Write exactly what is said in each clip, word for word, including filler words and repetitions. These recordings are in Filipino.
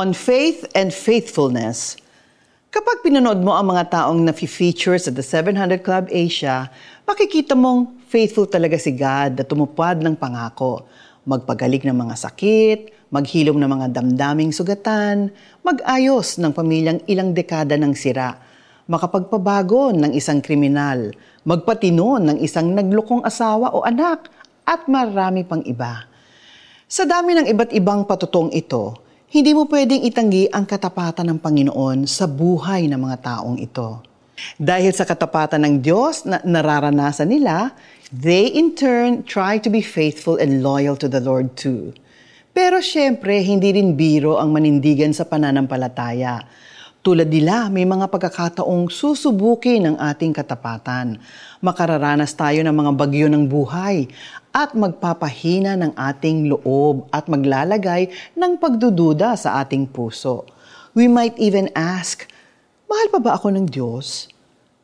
on faith and faithfulness. Kapag pinanood mo ang mga taong nafi-feature sa The seven hundred Club Asia, makikita mong faithful talaga si God na tumupad ng pangako. Magpagaling ng mga sakit, maghilom ng mga damdaming sugatan, magayos ng pamilyang ilang dekada ng sira, makapagpabago ng isang kriminal, magpatino ng isang naglukong asawa o anak, at marami pang iba. Sa dami ng iba't ibang patutong ito, hindi mo pwedeng itanggi ang katapatan ng Panginoon sa buhay ng mga taong ito. Dahil sa katapatan ng Diyos na nararanasan nila, they in turn try to be faithful and loyal to the Lord too. Pero syempre, hindi rin biro ang manindigan sa pananampalataya. Tulad nila, may mga pagkakataong susubukin ang ating katapatan. Makararanas tayo ng mga bagyo ng buhay at magpapahina ng ating loob at maglalagay ng pagdududa sa ating puso. We might even ask, mahal pa ba ako ng Diyos?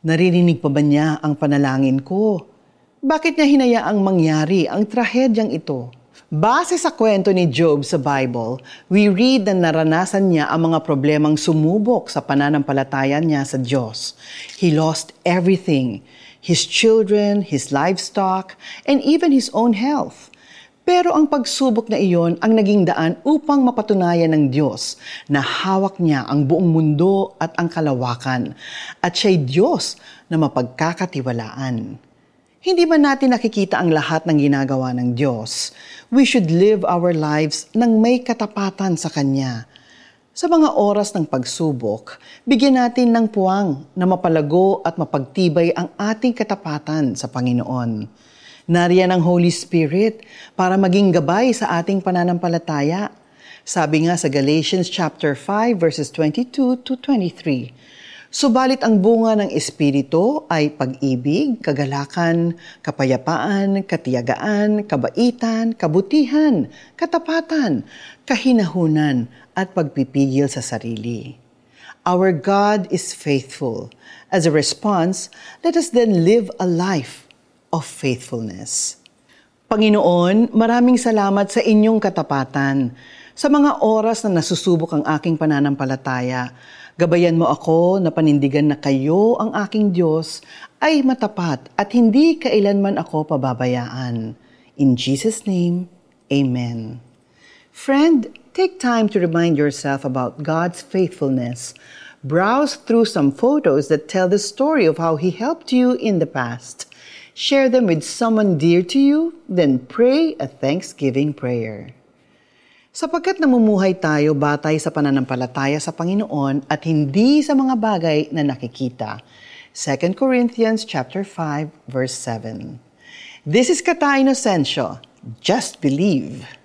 Naririnig pa ba niya ang panalangin ko? Bakit niya hinayaang mangyari ang trahedyang ito? Base sa kwento ni Job sa Bible, we read na naranasan niya ang mga problemang sumubok sa pananampalataya niya sa Diyos. He lost everything. His children, his livestock, and even his own health. Pero ang pagsubok na iyon ang naging daan upang mapatunayan ng Diyos na hawak niya ang buong mundo at ang kalawakan, at siya'y Diyos na mapagkakatiwalaan. Hindi man natin nakikita ang lahat ng ginagawa ng Diyos, we should live our lives nang may katapatan sa Kanya. Sa mga oras ng pagsubok, bigyan natin ng puwang na mapalago at mapagtibay ang ating katapatan sa Panginoon. Nariyan ang Holy Spirit para maging gabay sa ating pananampalataya. Sabi nga sa Galatians chapter five verses twenty-two to twenty-three. Subalit ang bunga ng Espiritu ay pag-ibig, kagalakan, kapayapaan, katiyagaan, kabaitan, kabutihan, katapatan, kahinahunan, at pagpipigil sa sarili. Our God is faithful. As a response, let us then live a life of faithfulness. Panginoon, maraming salamat sa inyong katapatan. Sa mga oras na nasusubok ang aking pananampalataya, gabayan mo ako na panindigan na kayo ang aking Diyos ay matapat at hindi kailanman ako pababayaan. In Jesus' name, Amen. Friend, take time to remind yourself about God's faithfulness. Browse through some photos that tell the story of how He helped you in the past. Share them with someone dear to you, then pray a thanksgiving prayer. Sapagkat namumuhay tayo batay sa pananampalataya sa Panginoon at hindi sa mga bagay na nakikita. Second Corinthians chapter five verse seven. This is Katay no Sencio. Just believe.